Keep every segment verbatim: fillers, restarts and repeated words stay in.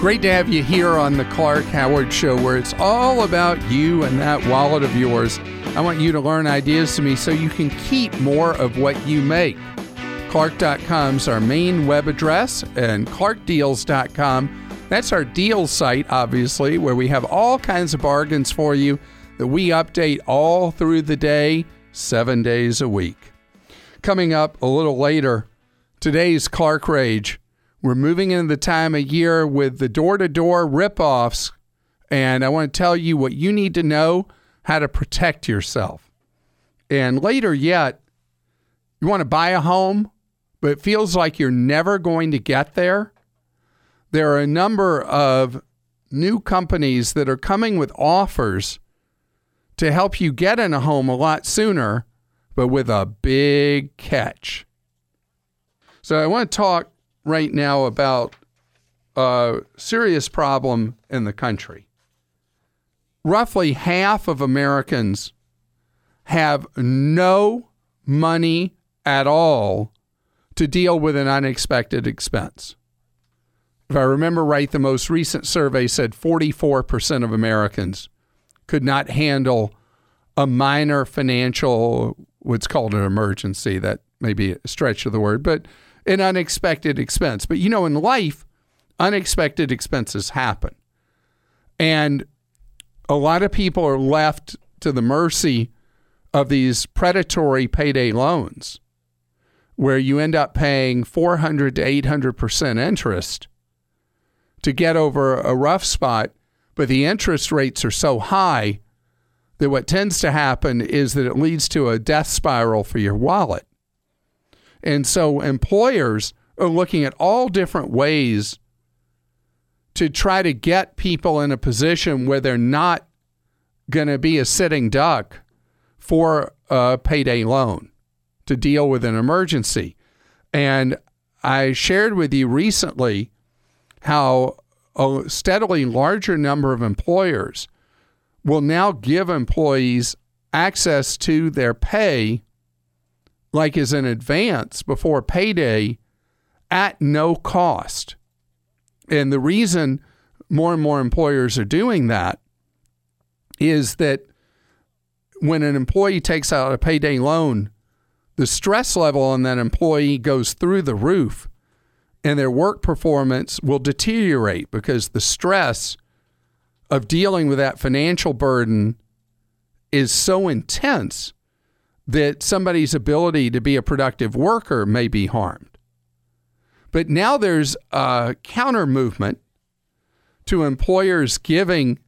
Great to have you here on the Clark Howard Show, where it's all about you and that wallet of yours. I want you to learn ideas to me so you can keep more of what you make. Clark dot com is our main web address, and Clark Deals dot com, that's our deal site, obviously, where we have all kinds of bargains for you that we update all through the day, seven days a week. Coming up a little later, today's Clark Rage. We're moving into the time of year with the door-to-door ripoffs, and I want to tell you what you need to know, how to protect yourself. And later yet, you want to buy a home, but it feels like you're never going to get there. There are a number of new companies that are coming with offers to help you get in a home a lot sooner, but with a big catch. So I want to talk right now about a serious problem in the country. Roughly half of Americans have no money at all to deal with an unexpected expense. If I remember right, the most recent survey said forty-four percent of Americans could not handle a minor financial, what's called an emergency. That may be a stretch of the word, but an unexpected expense. But you know, in life, unexpected expenses happen. And a lot of people are left to the mercy of these predatory payday loans, where you end up paying four hundred to eight hundred percent interest to get over a rough spot, but the interest rates are so high that what tends to happen is that it leads to a death spiral for your wallet. And so employers are looking at all different ways to try to get people in a position where they're not going to be a sitting duck for a payday loan to deal with an emergency. And I shared with you recently how a steadily larger number of employers will now give employees access to their pay, like as an advance before payday, at no cost. And the reason more and more employers are doing that is that when an employee takes out a payday loan, the stress level on that employee goes through the roof, and their work performance will deteriorate because the stress of dealing with that financial burden is so intense that somebody's ability to be a productive worker may be harmed. But now there's a counter movement to employers giving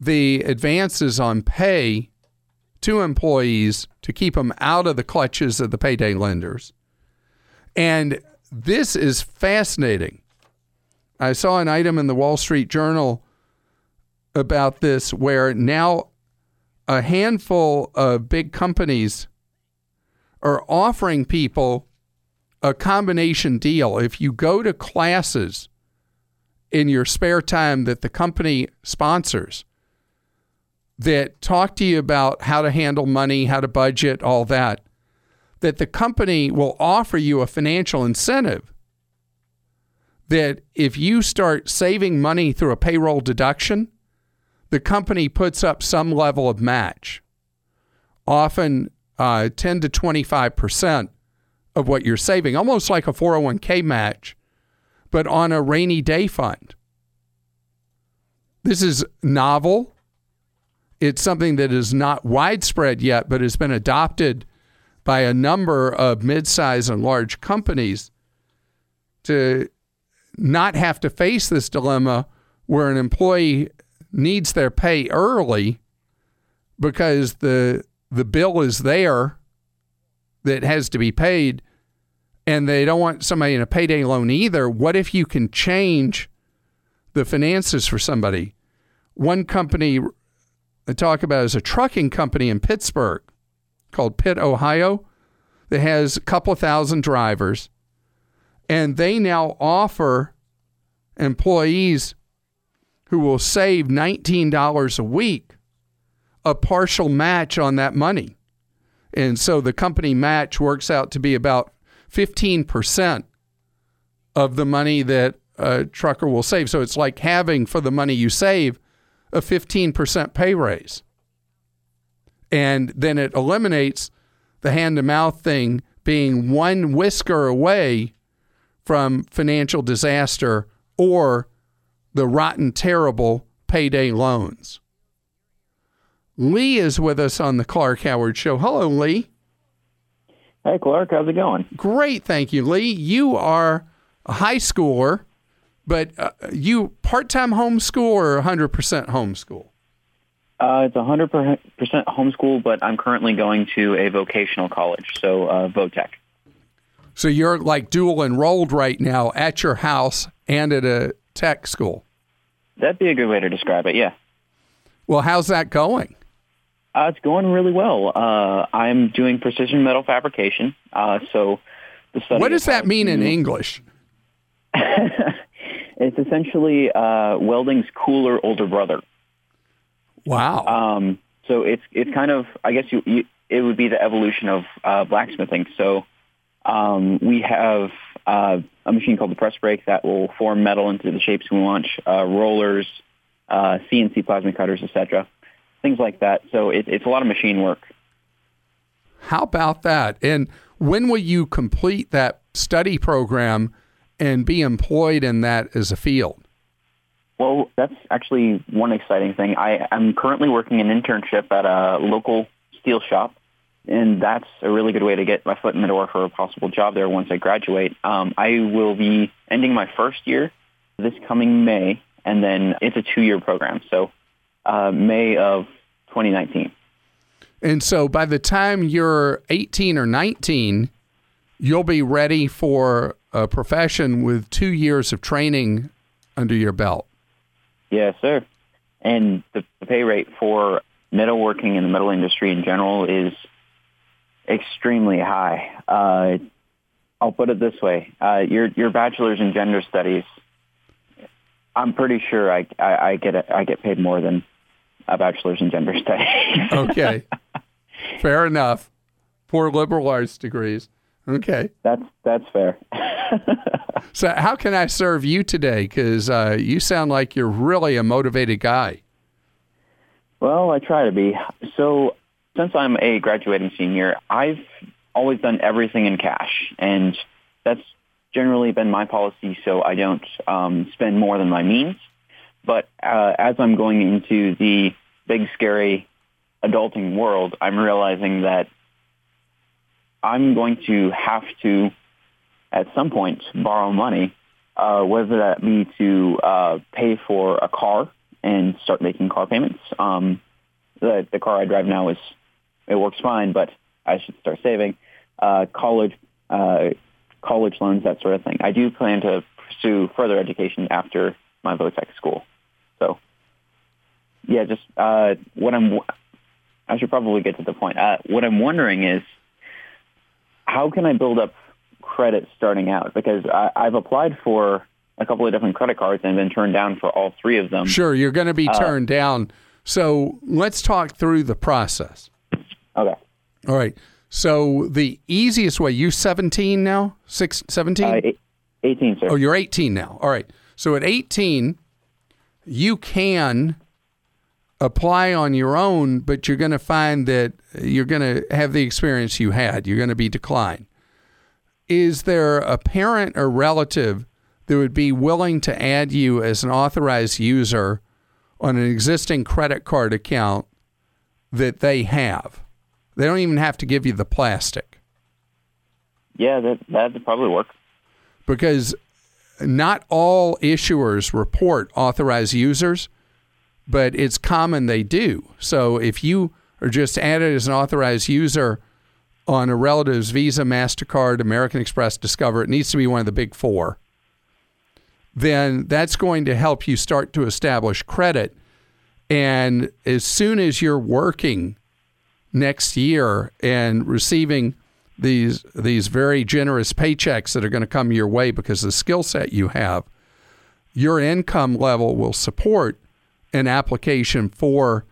the advances on pay to employees to keep them out of the clutches of the payday lenders. And this is fascinating. I saw an item in the Wall Street Journal about this, where now a handful of big companies are offering people a combination deal. If you go to classes in your spare time that the company sponsors that talk to you about how to handle money, how to budget, all that, that the company will offer you a financial incentive that if you start saving money through a payroll deduction, the company puts up some level of match, often uh, ten to twenty-five percent of what you're saving, almost like a four oh one k match, but on a rainy day fund. This is novel. It's something that is not widespread yet, but has been adopted by a number of mid-size and large companies to not have to face this dilemma where an employee needs their pay early because the the bill is there that has to be paid, and they don't want somebody in a payday loan either. What if you can change the finances for somebody? One company I talk about is a trucking company in Pittsburgh called Pitt, Ohio, that has a couple of thousand drivers, and they now offer employees who will save nineteen dollars a week a partial match on that money. And so the company match works out to be about fifteen percent of the money that a trucker will save. So it's like having, for the money you save, a fifteen percent pay raise. And then it eliminates the hand-to-mouth thing being one whisker away from financial disaster or the rotten, terrible payday loans. Lee is with us on the Clark Howard Show. Hello, Lee. Hey, Clark. How's it going? Great. Thank you, Lee. You are a high schooler, but uh, you part-time homeschool or one hundred percent homeschool? Uh, it's one hundred percent homeschool, but I'm currently going to a vocational college, so uh, Votec. So you're like dual enrolled right now at your house and at a tech school. That'd be a good way to describe it, yeah. Well, how's that going? Uh, it's going really well. Uh, I'm doing precision metal fabrication. Uh, so, the study What does that mean in English? It's essentially uh, welding's cooler older brother. Wow. Um, so it's it's kind of, I guess you, you it would be the evolution of uh, blacksmithing. So um, we have uh, a machine called the press brake that will form metal into the shapes we want, uh, rollers, uh, C N C plasma cutters, et cetera, things like that. So it, it's a lot of machine work. How about that? And when will you complete that study program and be employed in that as a field? Well, that's actually one exciting thing. I, I'm currently working an internship at a local steel shop, and that's a really good way to get my foot in the door for a possible job there once I graduate. Um, I will be ending my first year this coming May, and then it's a two-year program, so uh, May of twenty nineteen. And so by the time you're eighteen or nineteen, you'll be ready for a profession with two years of training under your belt. Yes, sir. And the pay rate for metalworking and the metal industry in general is extremely high. Uh, I'll put it this way. Uh, your your bachelor's in gender studies, I'm pretty sure I, I, I, get, a, I get paid more than a bachelor's in gender studies. Okay. Fair enough. Poor liberal arts degrees. Okay. That's, that's fair. So how can I serve you today? Because uh, you sound like you're really a motivated guy. Well, I try to be. So since I'm a graduating senior, I've always done everything in cash, and that's generally been my policy, so I don't um, spend more than my means. But uh, as I'm going into the big, scary adulting world, I'm realizing that I'm going to have to, at some point, borrow money, uh, whether that be to uh, pay for a car and start making car payments. Um, the, the car I drive now, is it works fine, but I should start saving. Uh, college uh, college loans, that sort of thing. I do plan to pursue further education after my Votec school. So, yeah, just uh, what I'm – I should probably get to the point. Uh, what I'm wondering is, how can I build up credit starting out? Because I, I've applied for a couple of different credit cards and been turned down for all three of them. Sure, you're going to be turned uh, down. So let's talk through the process. Okay. All right. So the easiest way, you seventeen now? Six, seventeen? Uh, eighteen, sir. Oh, you're eighteen now. All right. So at eighteen, you can apply on your own, but you're going to find that you're going to have the experience you had. You're going to be declined. Is there a parent or relative that would be willing to add you as an authorized user on an existing credit card account that they have? They don't even have to give you the plastic. Yeah, that that'd probably work. Because not all issuers report authorized users, but it's common they do. So if you are just added as an authorized user on a relative's Visa, MasterCard, American Express, Discover, it needs to be one of the big four, then that's going to help you start to establish credit. And as soon as you're working next year and receiving these these very generous paychecks that are going to come your way because of the skill set you have, your income level will support an application for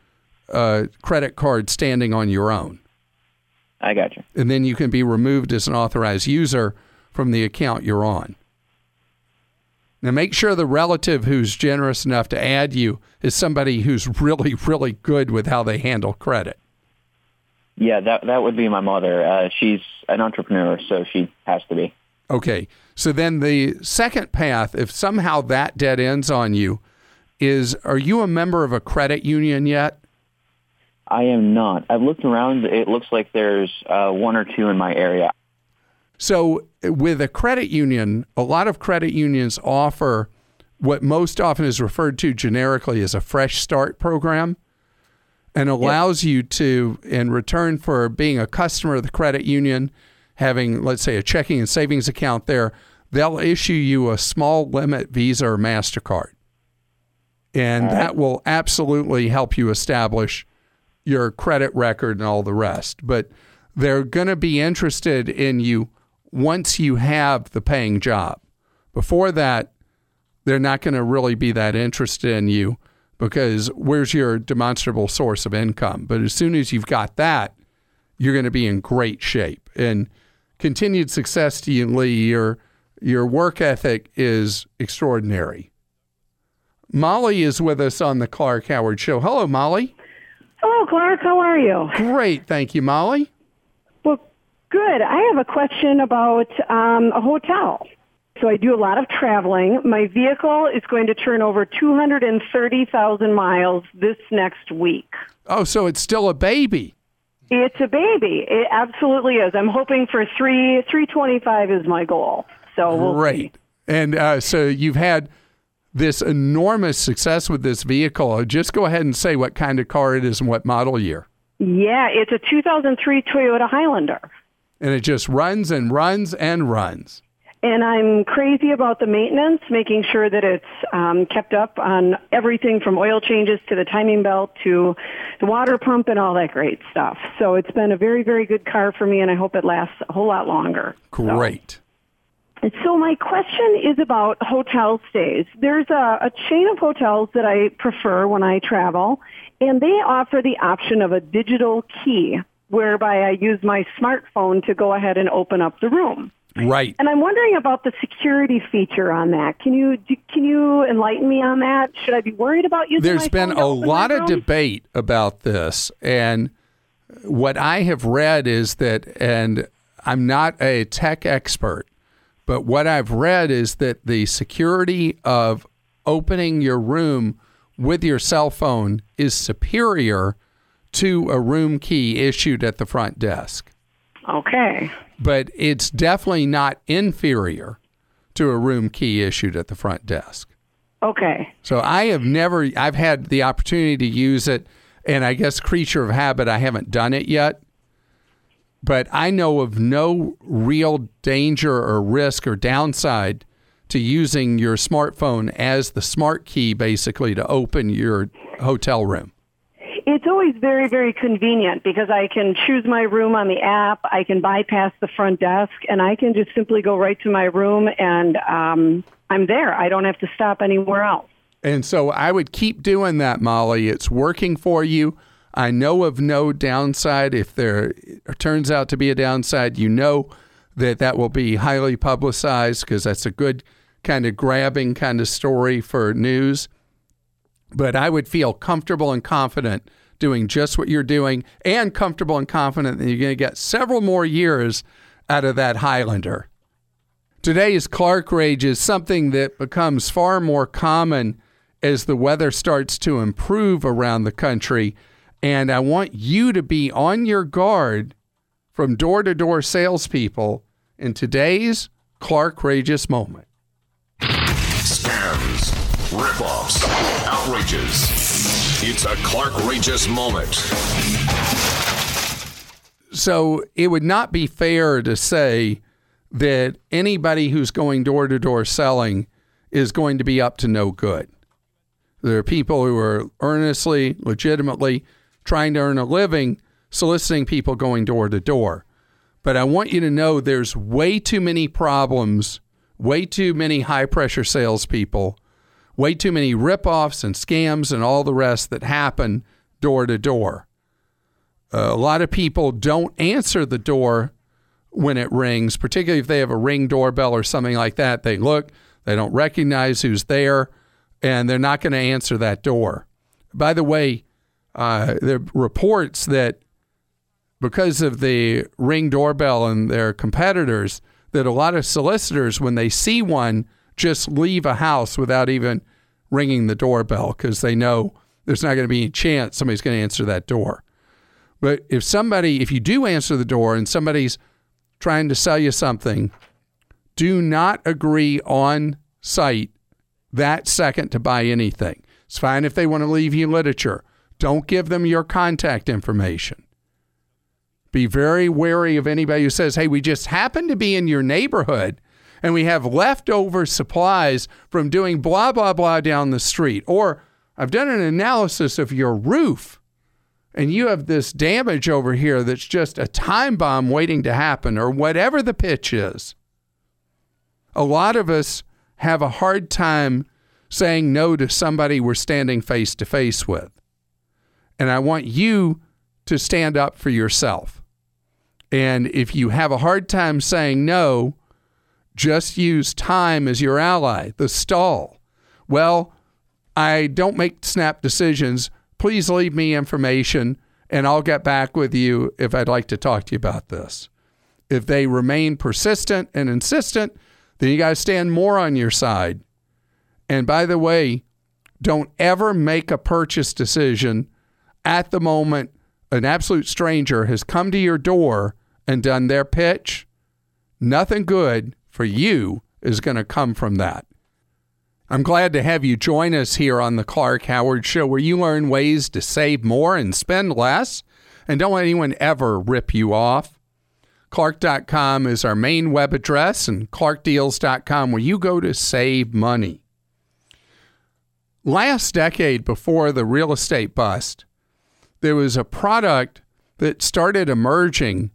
a credit card standing on your own. I got you. And then you can be removed as an authorized user from the account you're on. Now, make sure the relative who's generous enough to add you is somebody who's really, really good with how they handle credit. Yeah, that that would be my mother. Uh, she's an entrepreneur, so she has to be. Okay. So then the second path, if somehow that dead ends on you, is are you a member of a credit union yet? I am not. I've looked around. It looks like there's uh, one or two in my area. So with a credit union, a lot of credit unions offer what most often is referred to generically as a fresh start program, and allows yep. you to, in return for being a customer of the credit union, having, let's say, a checking and savings account there, they'll issue you a small limit Visa or MasterCard. And all right. that will absolutely help you establish your credit record and all the rest. But they're going to be interested in you once you have the paying job. Before that, they're not going to really be that interested in you, because where's your demonstrable source of income? But as soon as you've got that, you're going to be in great shape. And continued success to you, Lee. Your, your work ethic is extraordinary. Molly is with us on the Clark Howard Show. Hello, Molly. Hello, Clark. How are you? Great. Thank you, Molly. Well, good. I have a question about um, a hotel. So I do a lot of traveling. My vehicle is going to turn over two hundred thirty thousand miles this next week. Oh, so it's still a baby. It's a baby. It absolutely is. I'm hoping for three, three twenty-five is my goal. So we'll Great. See. And uh, so you've had this enormous success with this vehicle. Just go ahead and say what kind of car it is and what model year. Yeah, it's a two thousand three Toyota Highlander. And it just runs and runs and runs. And I'm crazy about the maintenance, making sure that it's um, kept up on everything from oil changes to the timing belt to the water pump and all that great stuff. So it's been a very, very good car for me, and I hope it lasts a whole lot longer. Great. So, so my question is about hotel stays. There's a, a chain of hotels that I prefer when I travel, and they offer the option of a digital key, whereby I use my smartphone to go ahead and open up the room. Right. And I'm wondering about the security feature on that. Can you can you enlighten me on that? Should I be worried about using There's my phone to open my room? There's been a lot of debate about this. And what I have read is that, and I'm not a tech expert, but what I've read is that the security of opening your room with your cell phone is superior to a room key issued at the front desk. Okay. But it's definitely not inferior to a room key issued at the front desk. Okay. So I have never, I've had the opportunity to use it, and I guess creature of habit, I haven't done it yet. But I know of no real danger or risk or downside to using your smartphone as the smart key, basically, to open your hotel room. It's always very, very convenient because I can choose my room on the app. I can bypass the front desk, and I can just simply go right to my room, and um, I'm there. I don't have to stop anywhere else. And so I would keep doing that, Molly. It's working for you. I know of no downside. If there turns out to be a downside, you know that that will be highly publicized, because that's a good kind of grabbing kind of story for news. But I would feel comfortable and confident doing just what you're doing, and comfortable and confident that you're going to get several more years out of that Highlander. Today's Clark Rage is something that becomes far more common as the weather starts to improve around the country. And I want you to be on your guard from door-to-door salespeople in today's Clark Rageous moment. Scams. Rip-offs, outrages. It's a Clark-rageous moment. So it would not be fair to say that anybody who's going door-to-door selling is going to be up to no good. There are people who are earnestly, legitimately trying to earn a living, soliciting people going door-to-door. But I want you to know there's way too many problems, way too many high-pressure salespeople, way too many rip-offs and scams and all the rest that happen door to door. A lot of people don't answer the door when it rings, particularly if they have a Ring doorbell or something like that. They look, They don't recognize who's there, and they're not going to answer that door. By the way, uh, there are reports that because of the Ring doorbell and their competitors, that a lot of solicitors, when they see one, just leave a house without even ringing the doorbell because they know there's not going to be any chance somebody's going to answer that door. But if somebody, if you do answer the door and somebody's trying to sell you something, do not agree on site that second to buy anything. It's fine if they want to leave you literature. Don't give them your contact information. Be very wary of anybody who says, hey, we just happen to be in your neighborhood and we have leftover supplies from doing blah, blah, blah down the street. Or I've done an analysis of your roof and you have this damage over here that's just a time bomb waiting to happen, or whatever the pitch is. A lot of us have a hard time saying no to somebody we're standing face to face with. And I want you to stand up for yourself. And if you have a hard time saying no, just use time as your ally, the stall. Well, I don't make snap decisions. Please leave me information and I'll get back with you if I'd like to talk to you about this. If they remain persistent and insistent, then you got to stand more on your side. And by the way, don't ever make a purchase decision at the moment an absolute stranger has come to your door and done their pitch. Nothing good for you is going to come from that. I'm glad to have you join us here on the Clark Howard Show, where you learn ways to save more and spend less, and don't let anyone ever rip you off. Clark dot com is our main web address, and Clark Deals dot com, where you go to save money. Last decade, before the real estate bust, there was a product that started emerging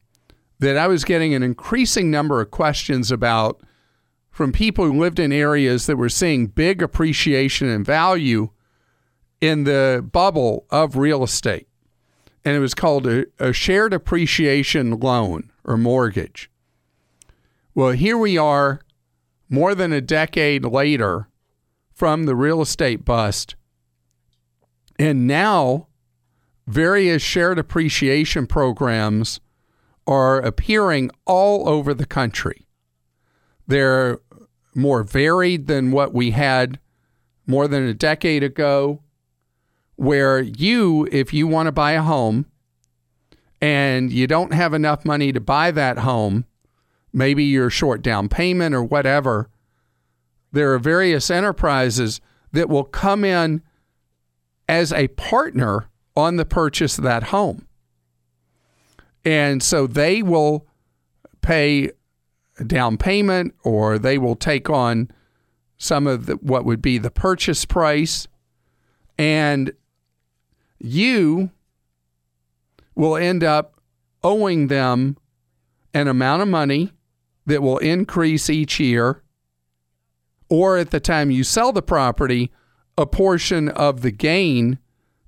that I was getting an increasing number of questions about from people who lived in areas that were seeing big appreciation and value in the bubble of real estate. And it was called a, a shared appreciation loan or mortgage. Well, here we are more than a decade later from the real estate bust. And now various shared appreciation programs are appearing all over the country. They're more varied than what we had more than a decade ago, where you, if you want to buy a home and you don't have enough money to buy that home, maybe you're short down payment or whatever, there are various enterprises that will come in as a partner on the purchase of that home. And so they will pay a down payment, or they will take on some of the, what would be the purchase price. And you will end up owing them an amount of money that will increase each year, or at the time you sell the property, a portion of the gain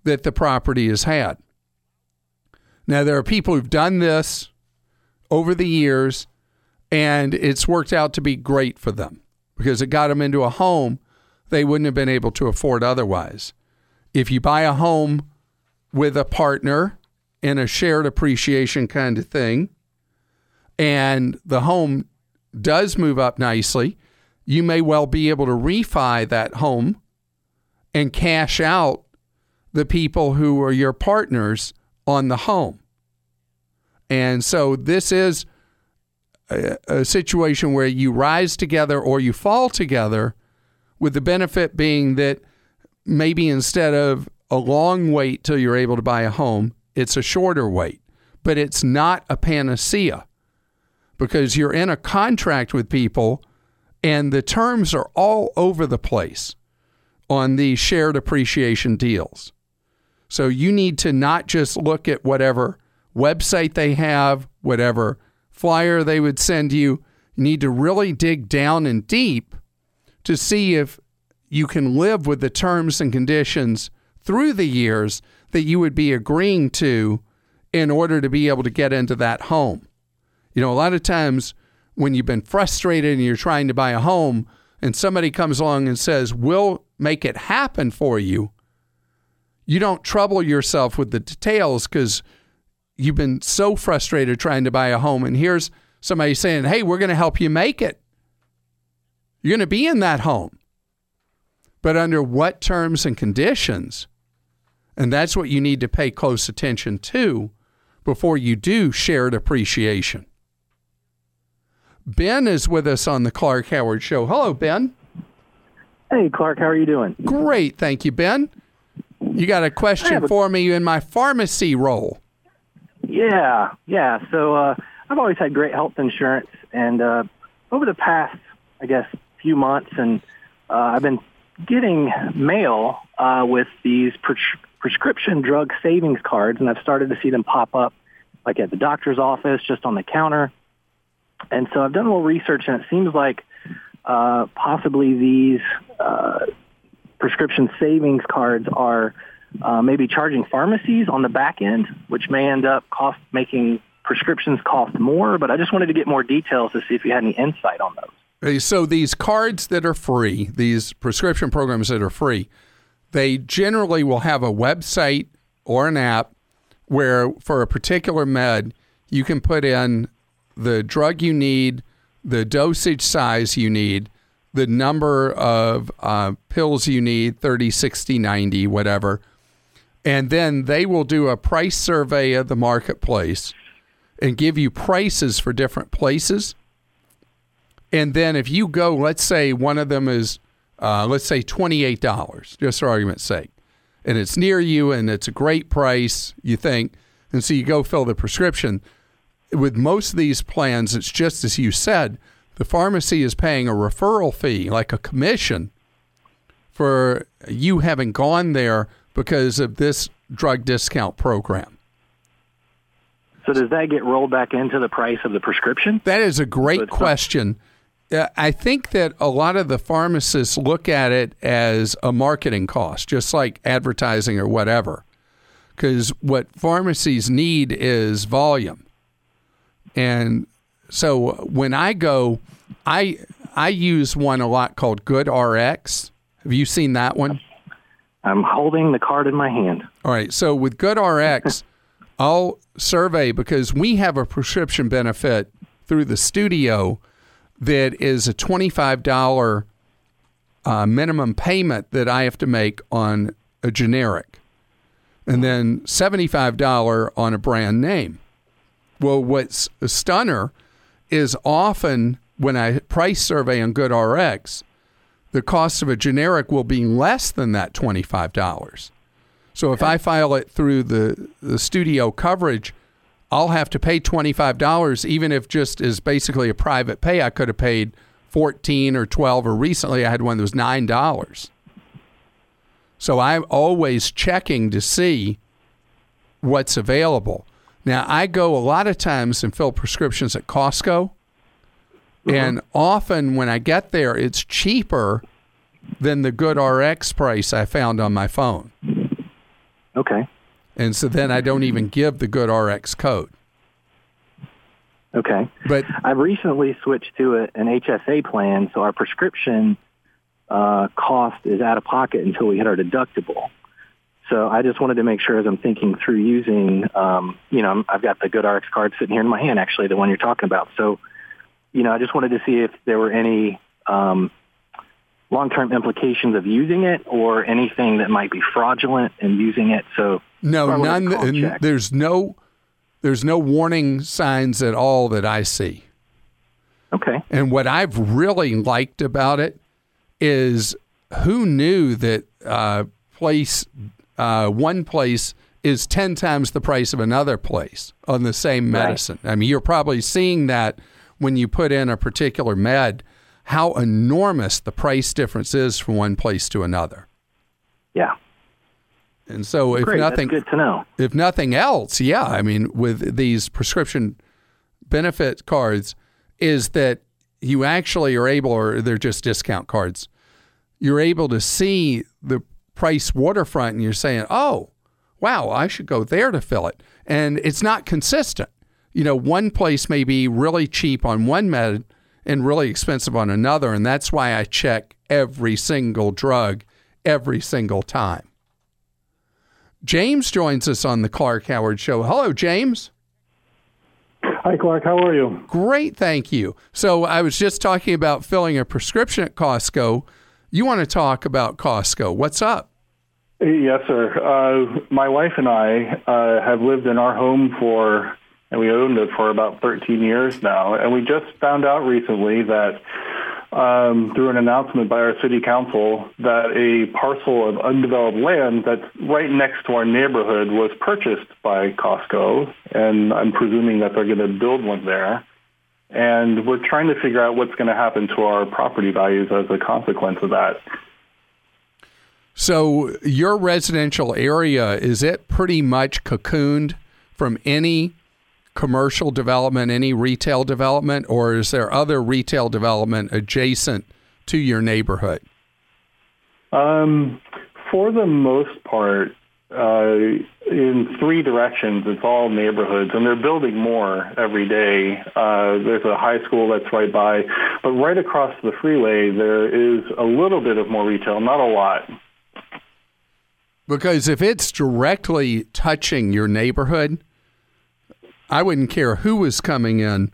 that the property has had. Now, there are people who've done this over the years, and it's worked out to be great for them because it got them into a home they wouldn't have been able to afford otherwise. If you buy a home with a partner in a shared appreciation kind of thing, and the home does move up nicely, you may well be able to refi that home and cash out the people who are your partners on the home. And so this is a, a situation where you rise together or you fall together, with the benefit being that maybe instead of a long wait till you're able to buy a home, it's a shorter wait. But it's not a panacea, because you're in a contract with people and the terms are all over the place on these shared appreciation deals. So you need to not just look at whatever website they have, whatever flyer they would send you. You need to really dig down and deep to see if you can live with the terms and conditions through the years that you would be agreeing to in order to be able to get into that home. You know, a lot of times when you've been frustrated and you're trying to buy a home and somebody comes along and says, we'll make it happen for you, you don't trouble yourself with the details because you've been so frustrated trying to buy a home. And here's somebody saying, hey, we're going to help you make it. You're going to be in that home. But under what terms and conditions? And that's what you need to pay close attention to before you do shared appreciation. Ben is with us on the Clark Howard Show. Hello, Ben. Hey, Clark, how are you doing? Great, thank you, Ben. You got a question a- for me in my pharmacy role. Yeah, yeah. So uh, I've always had great health insurance, and uh, over the past, I guess, few months, and uh, I've been getting mail uh, with these pres- prescription drug savings cards, and I've started to see them pop up, like at the doctor's office, just on the counter. And so I've done a little research, and it seems like uh, possibly these uh, prescription savings cards are uh, maybe charging pharmacies on the back end, which may end up cost making prescriptions cost more. But I just wanted to get more details to see if you had any insight on those. So these cards that are free, these prescription programs that are free, they generally will have a website or an app where for a particular med, you can put in the drug you need, the dosage size you need, the number of uh, pills you need, thirty, sixty, ninety, whatever. And then they will do a price survey of the marketplace and give you prices for different places. And then if you go, let's say one of them is, uh, let's say twenty-eight dollars, just for argument's sake, and it's near you and it's a great price, you think, and so you go fill the prescription. With most of these plans, it's just as you said, the pharmacy is paying a referral fee, like a commission, for you having gone there because of this drug discount program. So does that get rolled back into the price of the prescription? That is a great question. Not- I think that a lot of the pharmacists look at it as a marketing cost, just like advertising or whatever, because what pharmacies need is volume. And so when I go, I I use one a lot called GoodRx. Have you seen that one? I'm holding the card in my hand. All right. So with GoodRx, I'll survey because we have a prescription benefit through the studio that is a twenty-five dollars uh, minimum payment that I have to make on a generic and then seventy-five dollars on a brand name. Well, what's a stunner is often when I price survey on GoodRx, the cost of a generic will be less than that twenty-five dollars. So if I file it through the, the studio coverage, I'll have to pay twenty-five dollars, even if just as basically a private pay, I could have paid fourteen or twelve, or recently I had one that was nine dollars. So I'm always checking to see what's available. Now, I go a lot of times and fill prescriptions at Costco, mm-hmm. and often when I get there, it's cheaper than the GoodRx price I found on my phone. Okay. And so then I don't even give the GoodRx code. Okay. But I've recently switched to a, an H S A plan, so our prescription uh, cost is out of pocket until we hit our deductible. So I just wanted to make sure as I'm thinking through using, um, you know, I've got the GoodRx card sitting here in my hand, actually, the one you're talking about. So, you know, I just wanted to see if there were any um, long-term implications of using it or anything that might be fraudulent in using it. So no, none. There's no, there's no warning signs at all that I see. Okay. And what I've really liked about it is who knew that uh, place. Uh, one place is ten times the price of another place on the same medicine. Right. I mean, you're probably seeing that when you put in a particular med, how enormous the price difference is from one place to another. Yeah. And so if Great. nothing, That's good to know. If nothing else, yeah, I mean, with these prescription benefit cards is that you actually are able, or they're just discount cards, you're able to see the price waterfront and you're saying, oh, wow, I should go there to fill it. And it's not consistent. You know, one place may be really cheap on one med and really expensive on another. And that's why I check every single drug every single time. James joins us on the Clark Howard Show. Hello, James. Hi, Clark. How are you? Great, thank you. So I was just talking about filling a prescription at Costco. You want to talk about Costco. What's up? Yes, sir. Uh, my wife and I uh, have lived in our home for, and we owned it for about thirteen years now. And we just found out recently that um, through an announcement by our city council that a parcel of undeveloped land that's right next to our neighborhood was purchased by Costco. And I'm presuming that they're going to build one there. And we're trying to figure out what's going to happen to our property values as a consequence of that. So your residential area, is it pretty much cocooned from any commercial development, any retail development, or is there other retail development adjacent to your neighborhood? Um, for the most part, uh, in three directions, it's all neighborhoods, and they're building more every day. Uh, there's a high school that's right by, but right across the freeway, there is a little bit of more retail, not a lot. Because if it's directly touching your neighborhood, I wouldn't care who was coming in.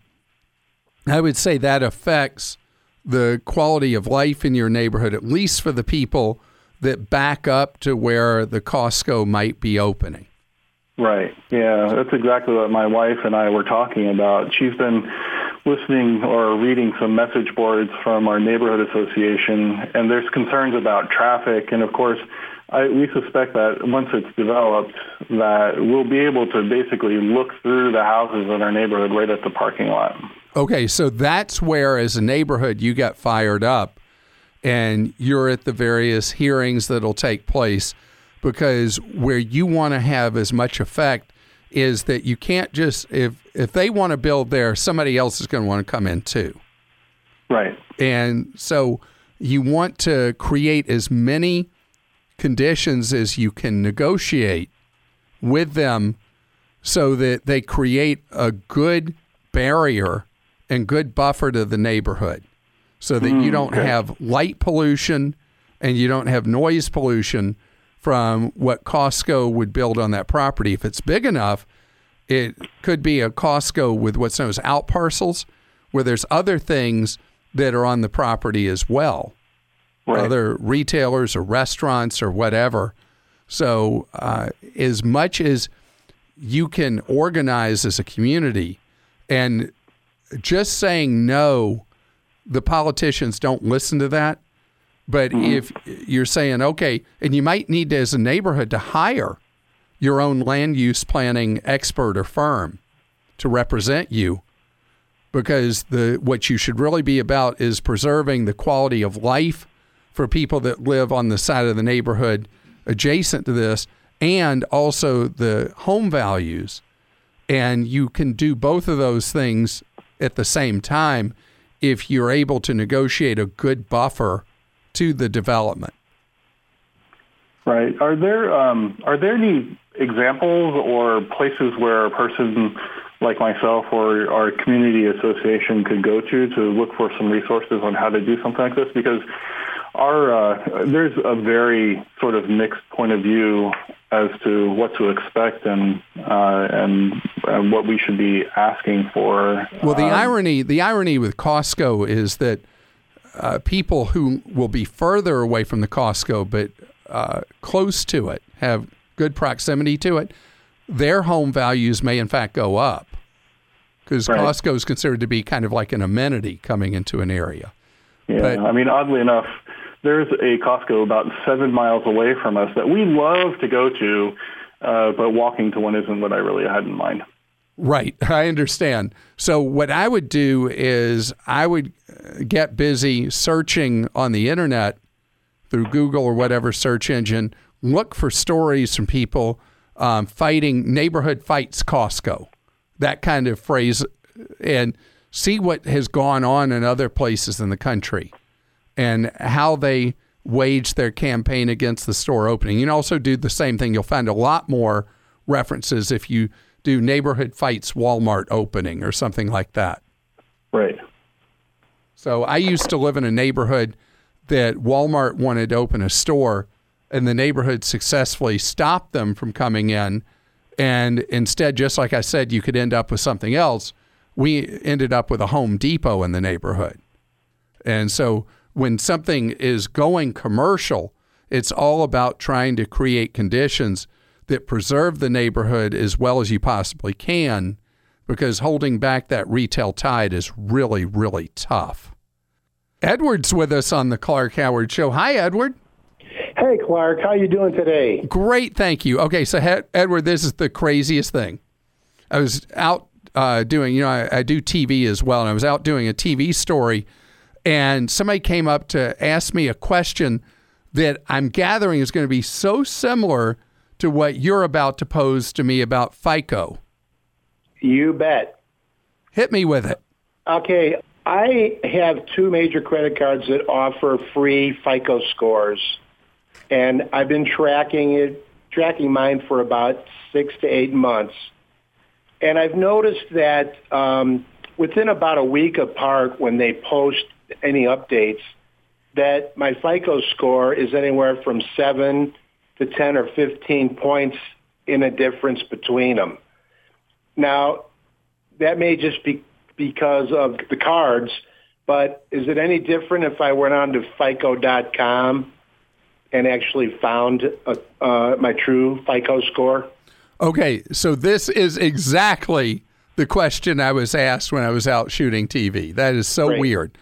I would say that affects the quality of life in your neighborhood, at least for the people that back up to where the Costco might be opening. Right. Yeah, that's exactly what my wife and I were talking about. She's been listening or reading some message boards from our neighborhood association, and there's concerns about traffic. And, of course, I, we suspect that once it's developed, that we'll be able to basically look through the houses in our neighborhood right at the parking lot. Okay, so that's where, as a neighborhood, you got fired up, and you're at the various hearings that'll take place, because where you want to have as much effect is that you can't just, if if they want to build there, somebody else is going to want to come in too. Right. And so you want to create as many conditions as you can negotiate with them so that they create a good barrier and good buffer to the neighborhood so that mm, you don't okay. have light pollution and you don't have noise pollution from what Costco would build on that property. If it's big enough, it could be a Costco with what's known as out parcels where there's other things that are on the property as well. Right. Other retailers or restaurants or whatever. So uh, as much as you can organize as a community, and just saying no, the politicians don't listen to that. But mm-hmm. if you're saying, okay, and you might need to, as a neighborhood, to hire your own land use planning expert or firm to represent you, because the what you should really be about is preserving the quality of life for people that live on the side of the neighborhood adjacent to this, and also the home values. And you can do both of those things at the same time if you're able to negotiate a good buffer to the development. Right. Are there um, are there any examples or places where a person like myself or our community association could go to to look for some resources on how to do something like this? Because Our, uh, there's a very sort of mixed point of view as to what to expect and uh, and, and what we should be asking for. Well, the um, irony the irony with Costco is that uh, people who will be further away from the Costco but uh, close to it, have good proximity to it, their home values may in fact go up, because right. Costco is considered to be kind of like an amenity coming into an area. Yeah, but, I mean, oddly enough, there's a Costco about seven miles away from us that we love to go to, uh, but walking to one isn't what I really had in mind. Right. I understand. So what I would do is I would get busy searching on the internet through Google or whatever search engine, look for stories from people um, fighting neighborhood fights Costco, that kind of phrase, and see what has gone on in other places in the country and how they waged their campaign against the store opening. You can also do the same thing. You'll find a lot more references if you do neighborhood fights Walmart opening or something like that. Right. So I used to live in a neighborhood that Walmart wanted to open a store, and the neighborhood successfully stopped them from coming in. And instead, just like I said, you could end up with something else. We ended up with a Home Depot in the neighborhood. And so when something is going commercial, it's all about trying to create conditions that preserve the neighborhood as well as you possibly can, because holding back that retail tide is really, really tough. Edward's with us on the Clark Howard Show. Hi, Edward. Hey, Clark. How you doing today? Great, thank you. Okay, so he- Edward, this is the craziest thing. I was out uh, doing, you know, I, I do T V as well, and I was out doing a T V story, and somebody came up to ask me a question that I'm gathering is going to be so similar to what you're about to pose to me about FICO. You bet. Hit me with it. Okay, I have two major credit cards that offer free FICO scores, and I've been tracking it, tracking mine for about six to eight months. And I've noticed that um, within about a week apart, when they post any updates, that my FICO score is anywhere from seven to ten or fifteen points in a difference between them. Now, that may just be because of the cards, but is it any different if I went on to FICO dot com and actually found a, uh, my true FICO score? Okay, so this is exactly the question I was asked when I was out shooting T V. That is so Great. Weird.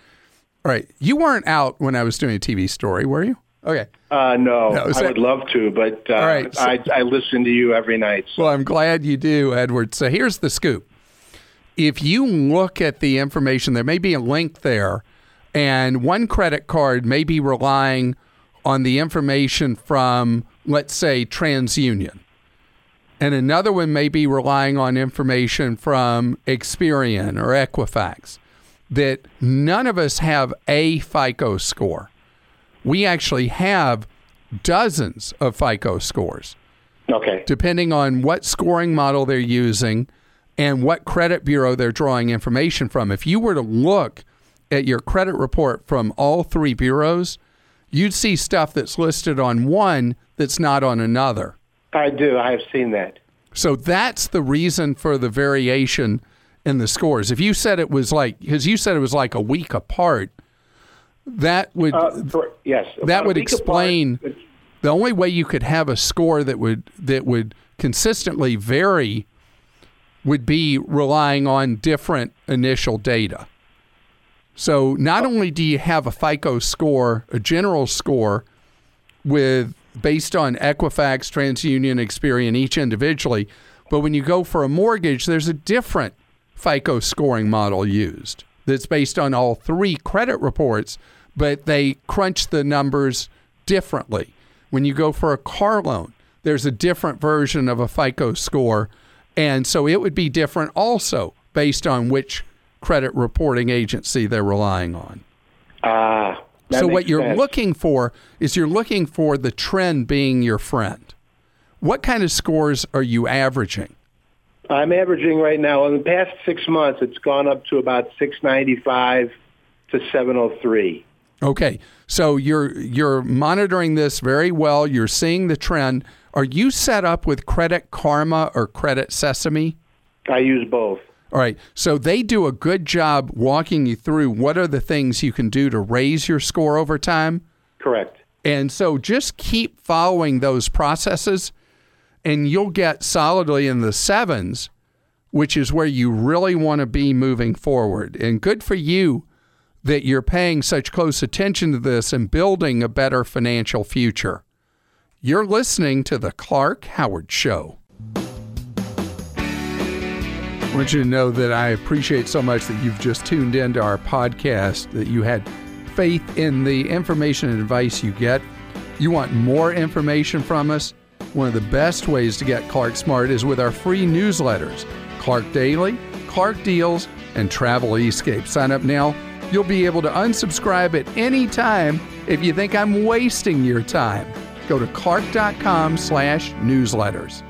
All right, you weren't out when I was doing a T V story, were you? Okay. Uh, no, no so, I would love to, but uh, right, so, I, I listen to you every night. So. Well, I'm glad you do, Edward. So here's the scoop. If you look at the information, there may be a link there, and one credit card may be relying on the information from, let's say, TransUnion, and another one may be relying on information from Experian or Equifax, that none of us have a FICO score. We actually have dozens of FICO scores, okay, depending on what scoring model they're using and what credit bureau they're drawing information from. If you were to look at your credit report from all three bureaus, you'd see stuff that's listed on one that's not on another. I do. I have seen that. So that's the reason for the variation in the scores. If you said it was like, because you said it was like a week apart, That would uh, for, yes. That would explain apart. The only way you could have a score that would that would consistently vary would be relying on different initial data. So not only do you have a FICO score, a general score, with based on Equifax, TransUnion, Experian, each individually, but when you go for a mortgage, there's a different FICO scoring model used that's based on all three credit reports, but they crunch the numbers differently. When you go for a car loan, there's a different version of a FICO score, and so it would be different also based on which credit reporting agency they're relying on. Ah, that so what you're sense. looking for is you're looking for the trend being your friend. What kind of scores are you averaging? I'm averaging right now, in the past six months, it's gone up to about six ninety-five to seven oh three. Okay, so you're you're monitoring this very well. You're seeing the trend. Are you set up with Credit Karma or Credit Sesame? I use both. All right, so they do a good job walking you through what are the things you can do to raise your score over time? Correct. And so just keep following those processes, and you'll get solidly in the sevens, which is where you really want to be moving forward. And good for you that you're paying such close attention to this and building a better financial future. You're listening to The Clark Howard Show. I want you to know that I appreciate so much that you've just tuned into our podcast, that you had faith in the information and advice you get. You want more information from us? One of the best ways to get Clark Smart is with our free newsletters, Clark Daily, Clark Deals, and Travel Escape. Sign up now. You'll be able to unsubscribe at any time if you think I'm wasting your time. Go to Clark dot com slash newsletters.